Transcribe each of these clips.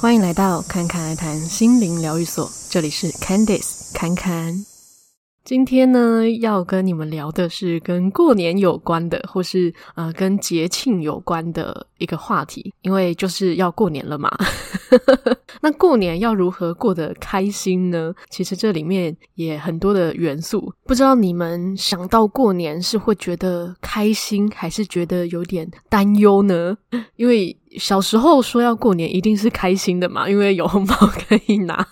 欢迎来到侃侃而谈心灵疗愈所，这里是 Candice 侃侃。今天呢，要跟你们聊的是跟过年有关的，或是跟节庆有关的一个话题，因为就是要过年了嘛。那过年要如何过得开心呢？其实这里面也很多的元素，不知道你们想到过年是会觉得开心，还是觉得有点担忧呢？因为小时候说要过年一定是开心的嘛，因为有红包可以拿，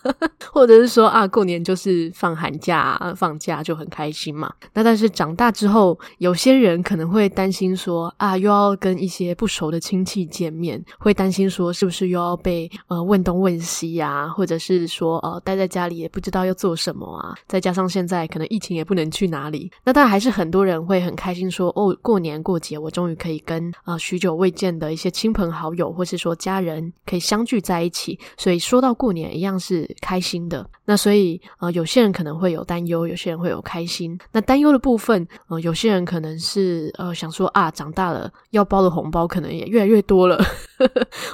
或者是说啊，过年就是放寒假啊，放假就很开心嘛。那但是长大之后，有些人可能会担心说啊，又要跟一些不熟的亲戚见面，会担心说是不是又要被问东问西啊，或者是说待在家里也不知道要做什么啊。再加上现在可能疫情也不能去哪里，那当然还是很多人会很开心说哦，过年过节我终于可以跟许久未见的一些亲朋好友或是说家人可以相聚在一起，所以说到过年一样是开心的。那所以有些人可能会有担忧，有些人会有开心。那担忧的部分有些人可能是想说啊，长大了要包的红包可能也越来越多了，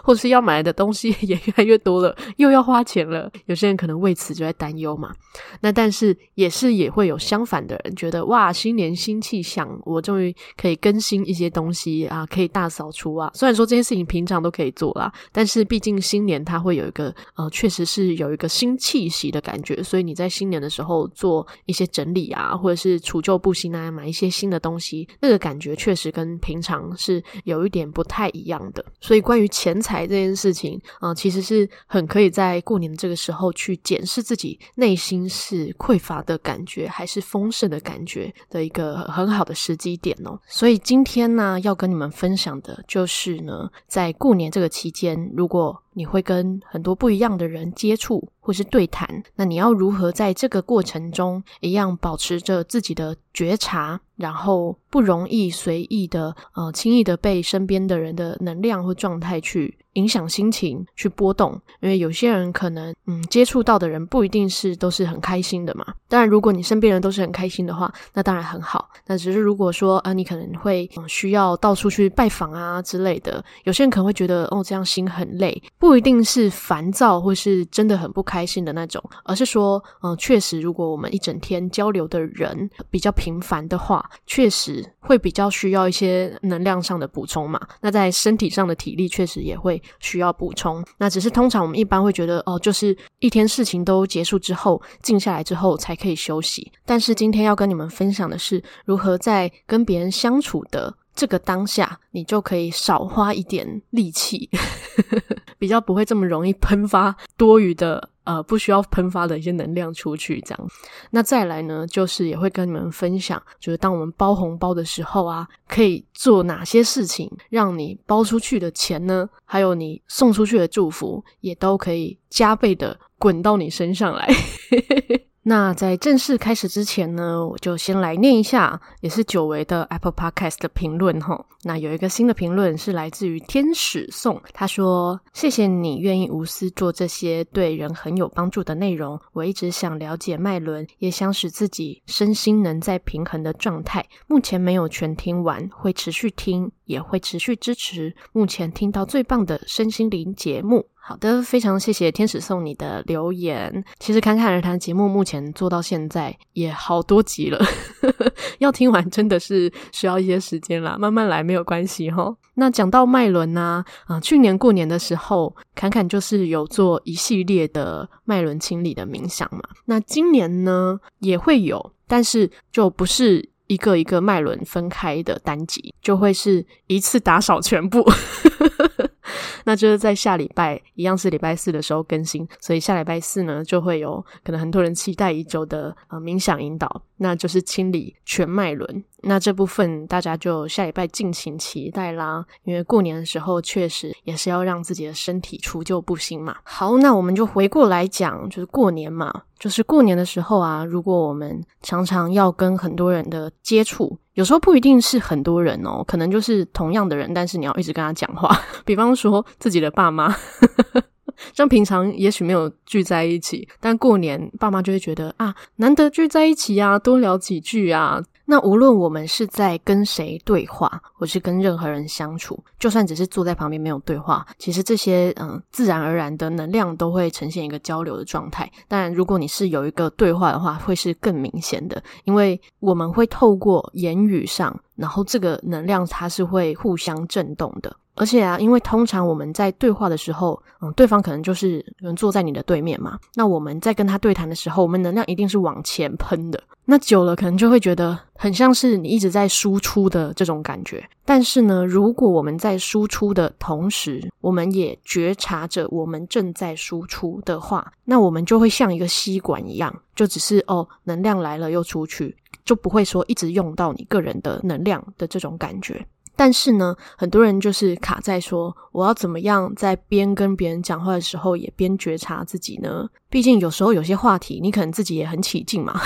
或是要买的东西也越来越多了，又要花钱了，有些人可能为此就在担忧嘛。那但是也会有相反的人觉得哇，新年新气象，我终于可以更新一些东西啊，可以大扫除啊。虽然说这件事情平常都可以做啦，但是毕竟新年它会有一个确实是有一个新气息的感觉，所以你在新年的时候做一些整理啊，或者是除旧布新啊，买一些新的东西，那个感觉确实跟平常是有一点不太一样的。所以关于钱财这件事情其实是很可以在过年这个时候去检视自己内心是匮乏的感觉还是丰盛的感觉的一个很好的时机点哦。所以今天呢，要跟你们分享的就是呢，在过年这个期间，如果你会跟很多不一样的人接触或是对谈，那你要如何在这个过程中一样保持着自己的觉察，然后不容易随意的轻易的被身边的人的能量或状态去影响心情去波动。因为有些人可能接触到的人不一定是都是很开心的嘛。当然如果你身边人都是很开心的话，那当然很好，那只是如果说你可能会需要到处去拜访啊之类的，有些人可能会觉得这样心很累，不一定是烦躁或是真的很不开心的那种，而是说确实如果我们一整天交流的人比较频繁的话，确实会比较需要一些能量上的补充嘛。那在身体上的体力确实也会需要补充，那只是通常我们一般会觉得就是一天事情都结束之后，静下来之后才可以休息。但是今天要跟你们分享的是，如何在跟别人相处的这个当下，你就可以少花一点力气，比较不会这么容易喷发多余的不需要喷发的一些能量出去这样。那再来呢，就是也会跟你们分享，就是当我们包红包的时候啊，可以做哪些事情让你包出去的钱呢，还有你送出去的祝福也都可以加倍的滚到你身上来。那在正式开始之前呢，我就先来念一下也是久违的 Apple Podcast 的评论吼。那有一个新的评论是来自于天使颂，他说：谢谢你愿意无私做这些对人很有帮助的内容，我一直想了解脉轮，也想使自己身心能在平衡的状态，目前没有全听完，会持续听也会持续支持，目前听到最棒的身心灵节目。好的，非常谢谢天使送你的留言。其实侃侃而谈节目目前做到现在也好多集了，要听完真的是需要一些时间啦，慢慢来没有关系齁。那讲到脉轮啊，去年过年的时候，侃侃就是有做一系列的脉轮清理的冥想嘛。那今年呢也会有，但是就不是一个一个脉轮分开的单集，就会是一次打扫全部。那就是在下礼拜一样是礼拜四的时候更新，所以下礼拜四呢就会有可能很多人期待已久的冥想引导，那就是清理全脉轮。那这部分大家就下礼拜敬请期待啦，因为过年的时候确实也是要让自己的身体除旧布新嘛。好，那我们就回过来讲，就是过年嘛，就是过年的时候啊，如果我们常常要跟很多人的接触，有时候不一定是很多人哦，可能就是同样的人，但是你要一直跟他讲话，比方说自己的爸妈。像平常也许没有聚在一起，但过年爸妈就会觉得啊，难得聚在一起啊，多聊几句啊。那无论我们是在跟谁对话，或是跟任何人相处，就算只是坐在旁边没有对话，其实这些自然而然的能量都会呈现一个交流的状态。当然如果你是有一个对话的话，会是更明显的，因为我们会透过言语上，然后这个能量它是会互相震动的。而且因为通常我们在对话的时候，对方可能就是坐在你的对面嘛，那我们在跟他对谈的时候，我们能量一定是往前喷的，那久了可能就会觉得很像是你一直在输出的这种感觉。但是呢，如果我们在输出的同时，我们也觉察着我们正在输出的话，那我们就会像一个吸管一样，就只是能量来了又出去，就不会说一直用到你个人的能量的这种感觉。但是呢，很多人就是卡在说，我要怎么样在边跟别人讲话的时候也边觉察自己呢？毕竟有时候有些话题你可能自己也很起劲嘛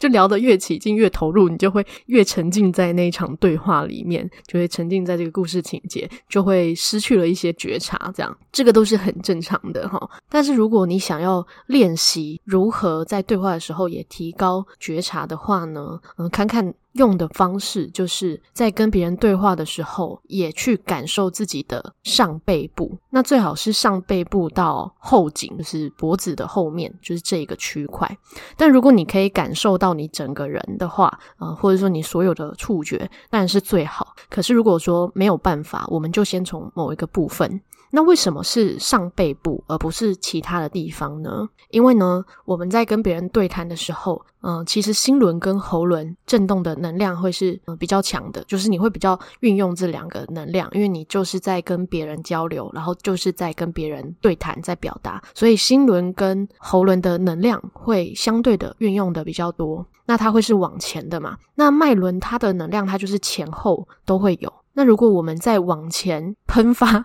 就聊得越起劲越投入，你就会越沉浸在那一场对话里面，就会沉浸在这个故事情节，就会失去了一些觉察，这样这个都是很正常的齁。但是如果你想要练习如何在对话的时候也提高觉察的话呢，看看用的方式就是在跟别人对话的时候也去感受自己的上背部，那最好是上背部到后颈，就是脖子的后面，就是这个区块。但如果你可以感受到你整个人的话，或者说你所有的触觉，当然是最好。可是如果说没有办法，我们就先从某一个部分。那为什么是上背部而不是其他的地方呢？因为呢，我们在跟别人对谈的时候，其实心轮跟喉轮震动的能量会是比较强的，就是你会比较运用这两个能量，因为你就是在跟别人交流，然后就是在跟别人对谈，在表达，所以心轮跟喉轮的能量会相对的运用的比较多，那它会是往前的嘛。那脉轮它的能量它就是前后都会有，那如果我们在往前喷发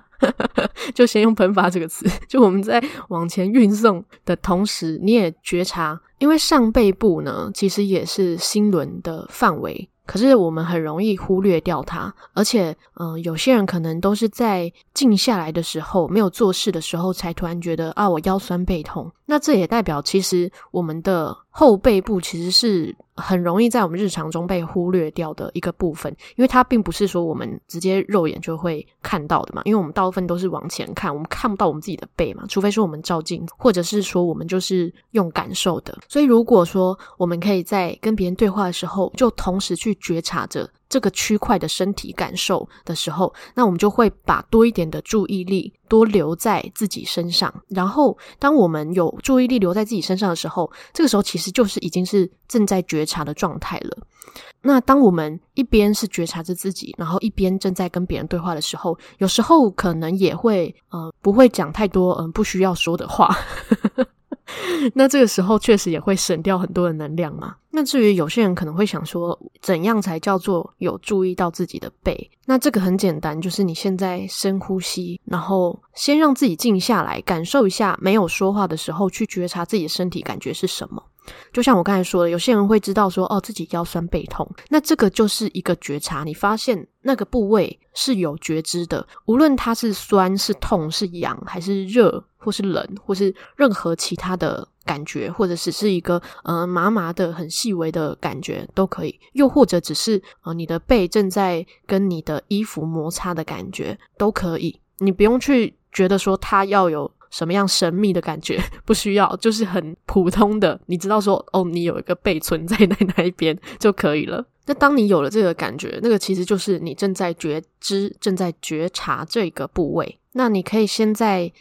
就先用喷发这个词，就我们在往前运送的同时，你也觉察，因为上背部呢其实也是心轮的范围，可是我们很容易忽略掉它。而且有些人可能都是在静下来的时候，没有做事的时候，才突然觉得啊，我腰酸背痛，那这也代表其实我们的后背部其实是很容易在我们日常中被忽略掉的一个部分，因为它并不是说我们直接肉眼就会看到的嘛，因为我们大部分都是往前看，我们看不到我们自己的背嘛，除非说我们照镜子，或者是说我们就是用感受的。所以如果说我们可以在跟别人对话的时候，就同时去觉察着这个区块的身体感受的时候，那我们就会把多一点的注意力多留在自己身上。然后当我们有注意力留在自己身上的时候，这个时候其实就是已经是正在觉察的状态了。那当我们一边是觉察着自己，然后一边正在跟别人对话的时候，有时候可能也会不会讲太多不需要说的话那这个时候确实也会省掉很多的能量嘛。那至于有些人可能会想说，怎样才叫做有注意到自己的背？那这个很简单，就是你现在深呼吸，然后先让自己静下来，感受一下没有说话的时候，去觉察自己的身体感觉是什么。就像我刚才说的，有些人会知道说，自己腰酸背痛，那这个就是一个觉察，你发现那个部位是有觉知的，无论它是酸是痛是痒还是热或是冷或是任何其他的感觉，或者只是一个麻麻的很细微的感觉都可以，又或者只是你的背正在跟你的衣服摩擦的感觉都可以，你不用去觉得说它要有什么样神秘的感觉，不需要，就是很普通的，你知道说你有一个背存在那一边就可以了。那当你有了这个感觉，那个其实就是你正在觉知，正在觉察这个部位。那你可以先在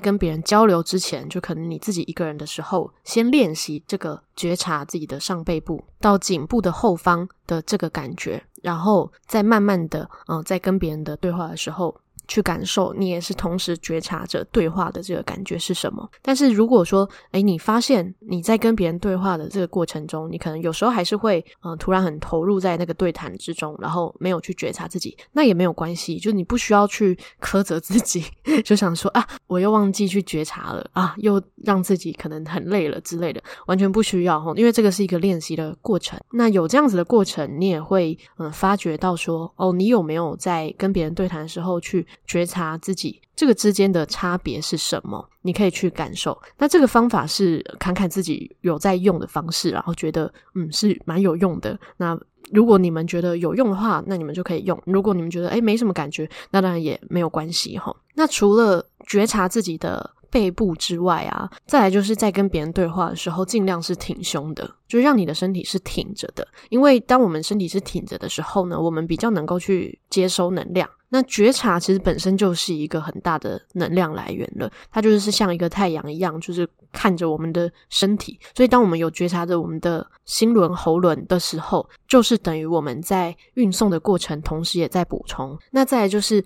跟别人交流之前，就可能你自己一个人的时候，先练习这个觉察自己的上背部到颈部的后方的这个感觉，然后再慢慢的在跟别人的对话的时候去感受，你也是同时觉察着对话的这个感觉是什么。但是如果说你发现你在跟别人对话的这个过程中，你可能有时候还是会突然很投入在那个对谈之中，然后没有去觉察自己，那也没有关系，就你不需要去苛责自己就想说啊，我又忘记去觉察了啊，又让自己可能很累了之类的，完全不需要，因为这个是一个练习的过程。那有这样子的过程，你也会发觉到说你有没有在跟别人对谈的时候去觉察自己这个之间的差别是什么，你可以去感受。那这个方法是侃侃自己有在用的方式，然后觉得是蛮有用的。那如果你们觉得有用的话，那你们就可以用，如果你们觉得没什么感觉，那当然也没有关系吼。那除了觉察自己的背部之外啊，再来就是在跟别人对话的时候尽量是挺胸的，就让你的身体是挺着的。因为当我们身体是挺着的时候呢，我们比较能够去接收能量。那觉察其实本身就是一个很大的能量来源了，它就是像一个太阳一样，就是看着我们的身体。所以当我们有觉察着我们的心轮、喉轮的时候，就是等于我们在运送的过程同时也在补充。那再来就是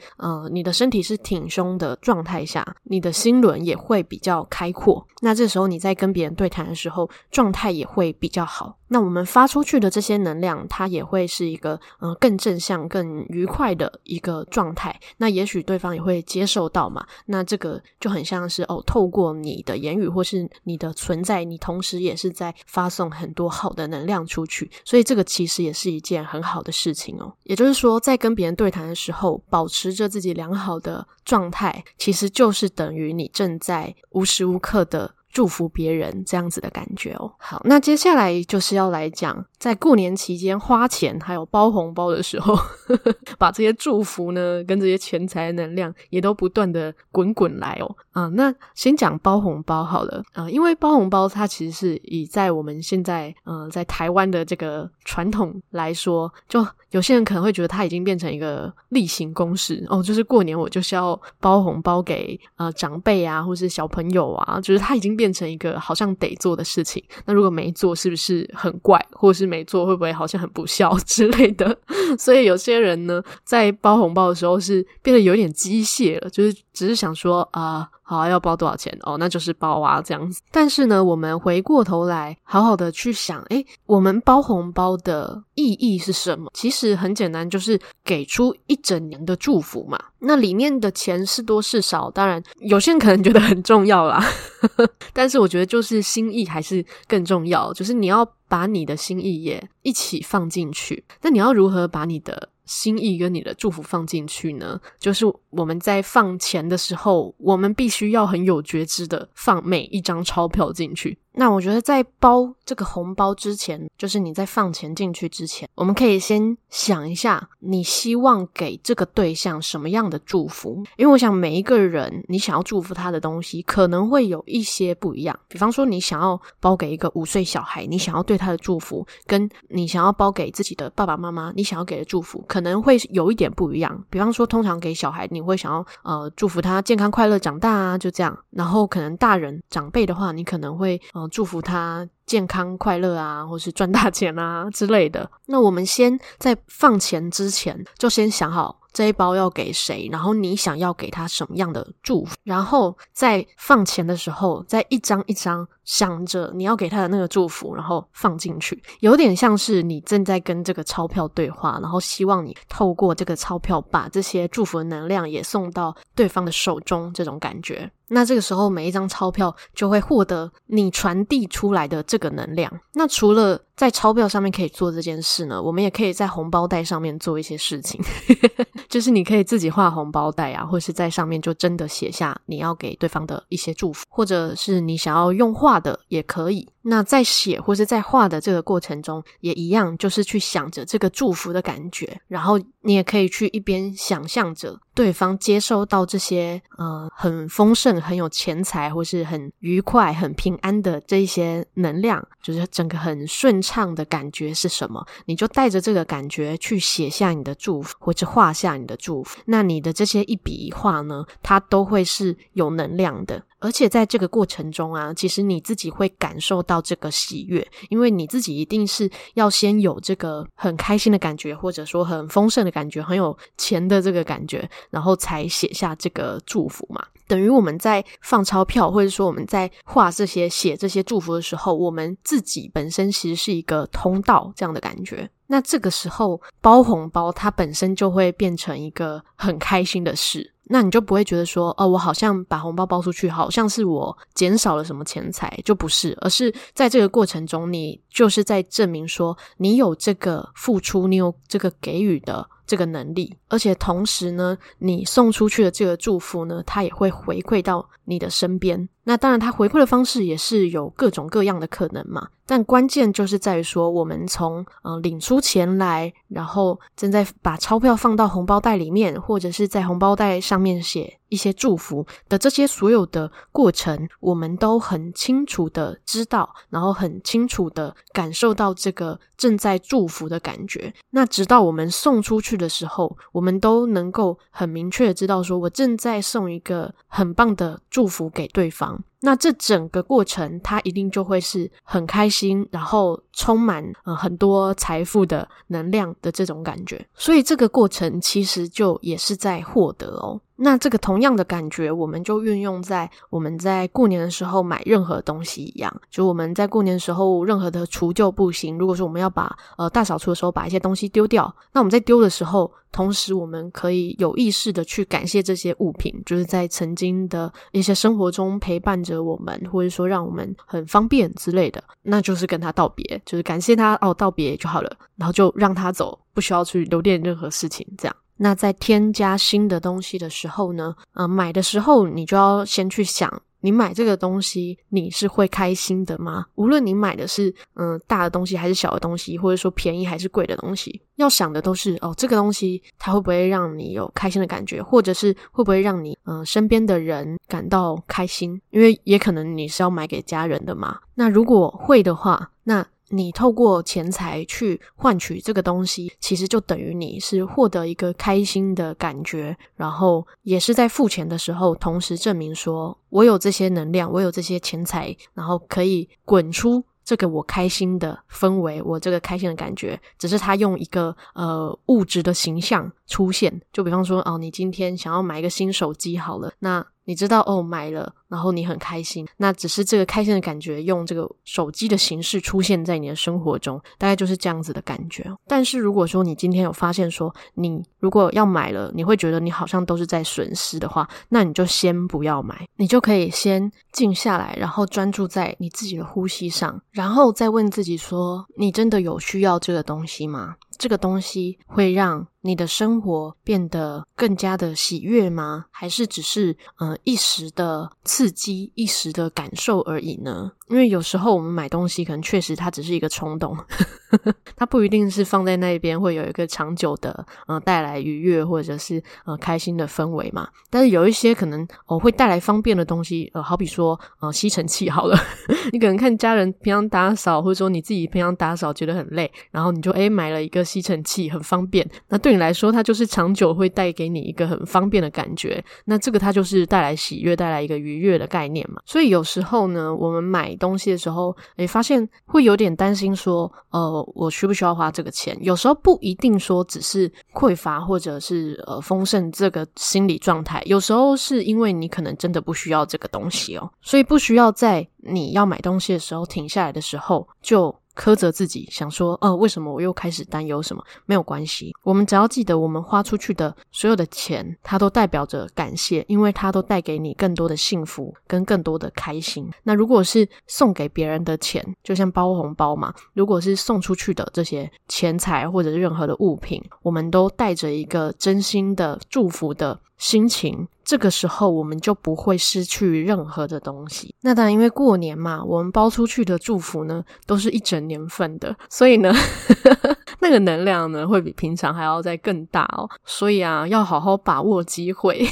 你的身体是挺胸的状态下，你的心轮也会比较开阔，那这时候你在跟别人对谈的时候状态也会比较好。那我们发出去的这些能量，它也会是一个更正向、更愉快的一个状态，那也许对方也会接受到嘛。那这个就很像是透过你的言语或是你的存在，你同时也是在发送很多好的能量出去，所以这个其实也是一件很好的事情哦。也就是说，在跟别人对谈的时候，保持着自己良好的状态，其实就是等于你正在无时无刻的祝福别人这样子的感觉哦。好，那接下来就是要来讲在过年期间花钱还有包红包的时候把这些祝福呢跟这些钱财能量也都不断的滚滚来哦。那先讲包红包好了。因为包红包它其实是以在我们现在在台湾的这个传统来说，就有些人可能会觉得它已经变成一个例行公事哦，就是过年我就是要包红包给长辈啊，或是小朋友啊，就是它已经变成一个好像得做的事情。那如果没做是不是很怪，或是没做会不会好像很不孝之类的。所以有些人呢在包红包的时候是变得有点机械了，就是只是想说好啊，要包多少钱哦，那就是包啊这样子。但是呢，我们回过头来好好的去想，我们包红包的意义是什么？其实很简单，就是给出一整年的祝福嘛。那里面的钱是多是少，当然有些人可能觉得很重要啦但是我觉得就是心意还是更重要，就是你要把你的心意也一起放进去。那你要如何把你的心意跟你的祝福放进去呢？就是我们在放钱的时候，我们必须要很有觉知的放每一张钞票进去。那我觉得在包这个红包之前，就是你在放钱进去之前，我们可以先想一下你希望给这个对象什么样的祝福。因为我想每一个人你想要祝福他的东西可能会有一些不一样，比方说你想要包给一个5岁小孩，你想要对他的祝福跟你想要包给自己的爸爸妈妈，你想要给的祝福可能会有一点不一样。比方说通常给小孩你会想要祝福他健康快乐长大啊，就这样。然后可能大人长辈的话，你可能会祝福他健康快乐啊，或是赚大钱啊之类的。那我们先在放钱之前就先想好这一包要给谁，然后你想要给他什么样的祝福，然后在放钱的时候再一张一张想着你要给他的那个祝福，然后放进去。有点像是你正在跟这个钞票对话，然后希望你透过这个钞票把这些祝福的能量也送到对方的手中，这种感觉。那这个时候每一张钞票就会获得你传递出来的这个能量。那除了在钞票上面可以做这件事呢，我们也可以在红包袋上面做一些事情就是你可以自己画红包袋啊，或是在上面就真的写下你要给对方的一些祝福，或者是你想要用画的也可以。那在写或是在画的这个过程中也一样，就是去想着这个祝福的感觉，然后你也可以去一边想象着对方接收到这些很丰盛、很有钱财或是很愉快、很平安的这一些能量，就是整个很顺畅的感觉是什么，你就带着这个感觉去写下你的祝福或者画下你的祝福。那你的这些一笔一画呢，它都会是有能量的，而且在这个过程中啊，其实你自己会感受到这个喜悦，因为你自己一定是要先有这个很开心的感觉，或者说很丰盛的感觉，很有钱的这个感觉，然后才写下这个祝福嘛。等于我们在放钞票或者说我们在画这些写这些祝福的时候，我们自己本身其实是一个通道这样的感觉。那这个时候包红包它本身就会变成一个很开心的事，那你就不会觉得说哦，我好像把红包包出去，好像是我减少了什么钱财，就不是，而是在这个过程中你就是在证明说你有这个付出，你有这个给予的这个能力，而且同时呢你送出去的这个祝福呢，它也会回馈到你的身边。那当然它回馈的方式也是有各种各样的可能嘛，但关键就是在于说我们从领出钱来，然后正在把钞票放到红包袋里面，或者是在红包袋上面写一些祝福的这些所有的过程，我们都很清楚的知道，然后很清楚的感受到这个正在祝福的感觉。那直到我们送出去的时候，我们都能够很明确的知道说我正在送一个很棒的祝福给对方。那这整个过程它一定就会是很开心，然后充满很多财富的能量的这种感觉，所以这个过程其实就也是在获得哦。那这个同样的感觉我们就运用在我们在过年的时候买任何东西一样，就我们在过年的时候任何的除旧布新，如果说我们要把大扫除的时候把一些东西丢掉，那我们在丢的时候同时我们可以有意识的去感谢这些物品，就是在曾经的一些生活中陪伴着我们，或者说让我们很方便之类的，那就是跟他道别，就是感谢他哦，道别就好了，然后就让他走，不需要去留恋任何事情这样。那在添加新的东西的时候呢，买的时候你就要先去想你买这个东西你是会开心的吗？无论你买的是大的东西还是小的东西，或者说便宜还是贵的东西，要想的都是这个东西它会不会让你有开心的感觉，或者是会不会让你身边的人感到开心，因为也可能你是要买给家人的嘛。那如果会的话，那你透过钱财去换取这个东西，其实就等于你是获得一个开心的感觉，然后也是在付钱的时候同时证明说我有这些能量，我有这些钱财，然后可以滚出这个我开心的氛围，我这个开心的感觉，只是它用一个物质的形象出现。就比方说你今天想要买一个新手机好了，那你知道买了，然后你很开心，那只是这个开心的感觉用这个手机的形式出现在你的生活中，大概就是这样子的感觉。但是如果说你今天有发现说你如果要买了你会觉得你好像都是在损失的话，那你就先不要买，你就可以先静下来，然后专注在你自己的呼吸上，然后再问自己说你真的有需要这个东西吗？这个东西会让你的生活变得更加的喜悦吗？还是只是一时的刺激，一时的感受而已呢？因为有时候我们买东西可能确实它只是一个冲动它不一定是放在那边会有一个长久的带来愉悦或者是开心的氛围嘛。但是有一些可能会带来方便的东西，好比说吸尘器好了你可能看家人平常打扫，或者说你自己平常打扫觉得很累，然后你就买了一个吸尘器很方便，那对你来说它就是长久会带给你一个很方便的感觉，那这个它就是带来喜悦，带来一个愉悦的概念嘛。所以有时候呢我们买东西的时候发现会有点担心说我需不需要花这个钱，有时候不一定说只是匮乏或者是丰盛这个心理状态，有时候是因为你可能真的不需要这个东西哦。所以不需要在你要买东西的时候停下来的时候就苛责自己，想说为什么我又开始担忧什么，没有关系，我们只要记得我们花出去的所有的钱它都代表着感谢，因为它都带给你更多的幸福跟更多的开心。那如果是送给别人的钱，就像包红包嘛，如果是送出去的这些钱财或者是任何的物品，我们都带着一个真心的祝福的心情，这个时候我们就不会失去任何的东西。那当然因为过年嘛，我们包出去的祝福呢都是一整年份的，所以呢那个能量呢会比平常还要再更大哦。所以要好好把握机会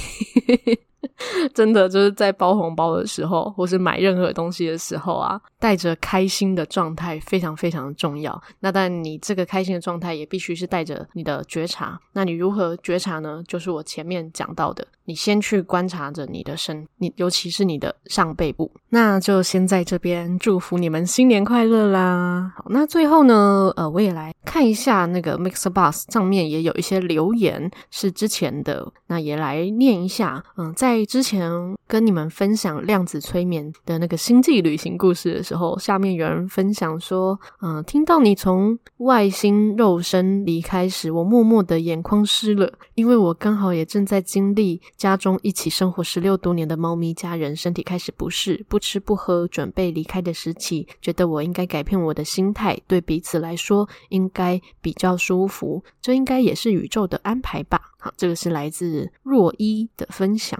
真的就是在包红包的时候或是买任何东西的时候带着开心的状态非常非常重要。那但你这个开心的状态也必须是带着你的觉察，那你如何觉察呢？就是我前面讲到的，你先去观察着你的身，尤其是你的上背部。那就先在这边祝福你们新年快乐啦。好，那最后呢我也来看一下那个 MixerBox 上面也有一些留言是之前的，那也来念一下。在之前跟你们分享量子催眠的那个星际旅行故事的时候，下面有人分享说听到你从外星肉身离开时，我默默的眼眶湿了，因为我刚好也正在经历家中一起生活16多年的猫咪家人身体开始不适，不吃不喝，准备离开的时期，觉得我应该改变我的心态，对彼此来说应该比较舒服，这应该也是宇宙的安排吧。好，这个是来自若一的分享。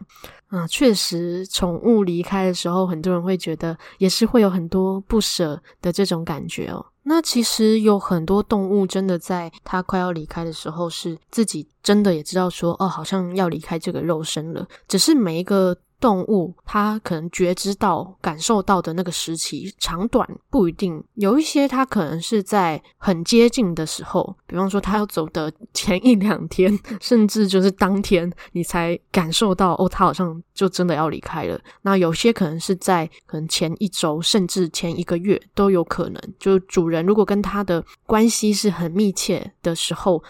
确实宠物离开的时候，很多人会觉得也是会有很多不舍的这种感觉哦。那其实有很多动物真的在它快要离开的时候，是自己真的也知道说好像要离开这个肉身了，只是每一个动物它可能觉知到感受到的那个时期长短不一定，有一些它可能是在很接近的时候，比方说它要走的前1-2天，甚至就是当天你才感受到它好像就真的要离开了。那有些可能是在可能前1周甚至前1个月都有可能，就是主人如果跟它的关系是很密切的时候，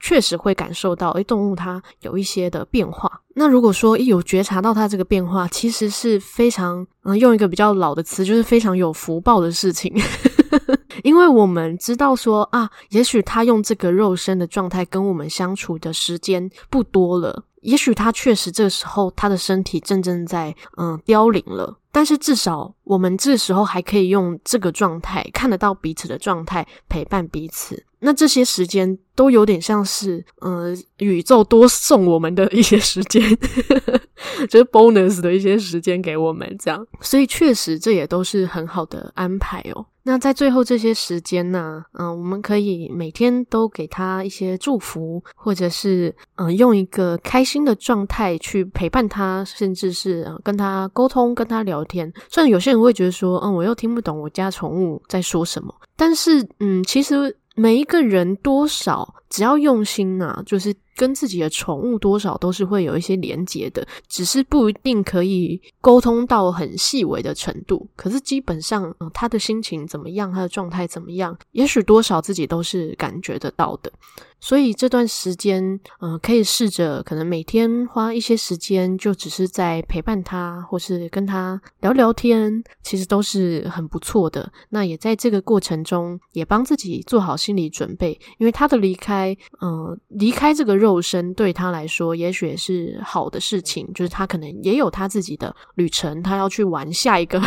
确实会感受到动物它有一些的变化。那如果说有觉察到它这个变化，其实是非常用一个比较老的词，就是非常有福报的事情因为我们知道说也许它用这个肉身的状态跟我们相处的时间不多了，也许它确实这个时候它的身体正在凋零了，但是至少我们这时候还可以用这个状态看得到彼此的状态，陪伴彼此。那这些时间都有点像是宇宙多送我们的一些时间就是 bonus 的一些时间给我们这样，所以确实这也都是很好的安排哦。那在最后这些时间呢我们可以每天都给他一些祝福，或者是用一个开心的状态去陪伴他，甚至是跟他沟通，跟他聊天。虽然有些人会觉得说我又听不懂我家宠物在说什么，但是其实每一个人多少只要用心就是跟自己的宠物多少都是会有一些连结的，只是不一定可以沟通到很细微的程度，可是基本上他的心情怎么样，他的状态怎么样，也许多少自己都是感觉得到的。所以这段时间可以试着可能每天花一些时间就只是在陪伴他，或是跟他聊聊天，其实都是很不错的。那也在这个过程中也帮自己做好心理准备，因为他的离开离开这个肉身对他来说也许也是好的事情，就是他可能也有他自己的旅程，他要去玩下一个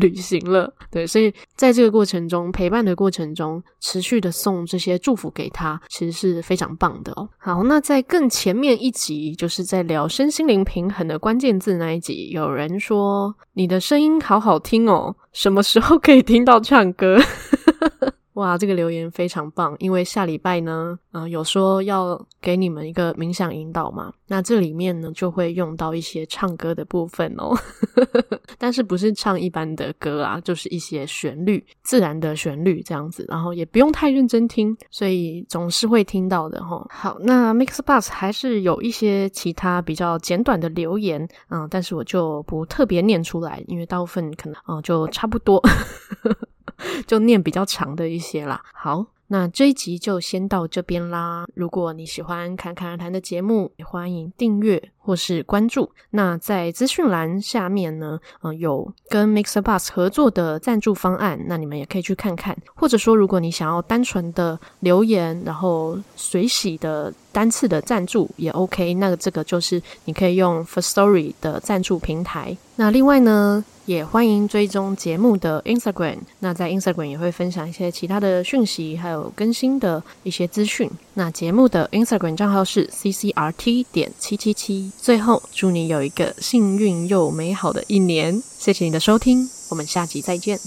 旅行了。对，所以在这个过程中，陪伴的过程中，持续的送这些祝福给他，其实是非常棒的哦。好，那在更前面一集，就是在聊身心灵平衡的关键字那一集，有人说你的声音好好听哦，什么时候可以听到唱歌哇，这个留言非常棒，因为下礼拜呢有说要给你们一个冥想引导嘛，那这里面呢就会用到一些唱歌的部分哦但是不是唱一般的歌就是一些旋律，自然的旋律这样子，然后也不用太认真听，所以总是会听到的哦。好，那 MixerBox 还是有一些其他比较简短的留言但是我就不特别念出来，因为大部分可能就差不多就念比较长的一些啦。好，那这一集就先到这边啦。如果你喜欢侃侃而谈的节目，也欢迎订阅或是关注。那在资讯栏下面呢有跟 MixerBox 合作的赞助方案，那你们也可以去看看。或者说如果你想要单纯的留言，然后随喜的单次的赞助也 OK， 那这个就是你可以用 Firstory 的赞助平台。那另外呢也欢迎追踪节目的 Instagram， 那在 Instagram 也会分享一些其他的讯息，还有更新的一些资讯。那节目的 Instagram 账号是 ccrt.777。 最后祝你有一个幸运又美好的一年，谢谢你的收听，我们下集再见。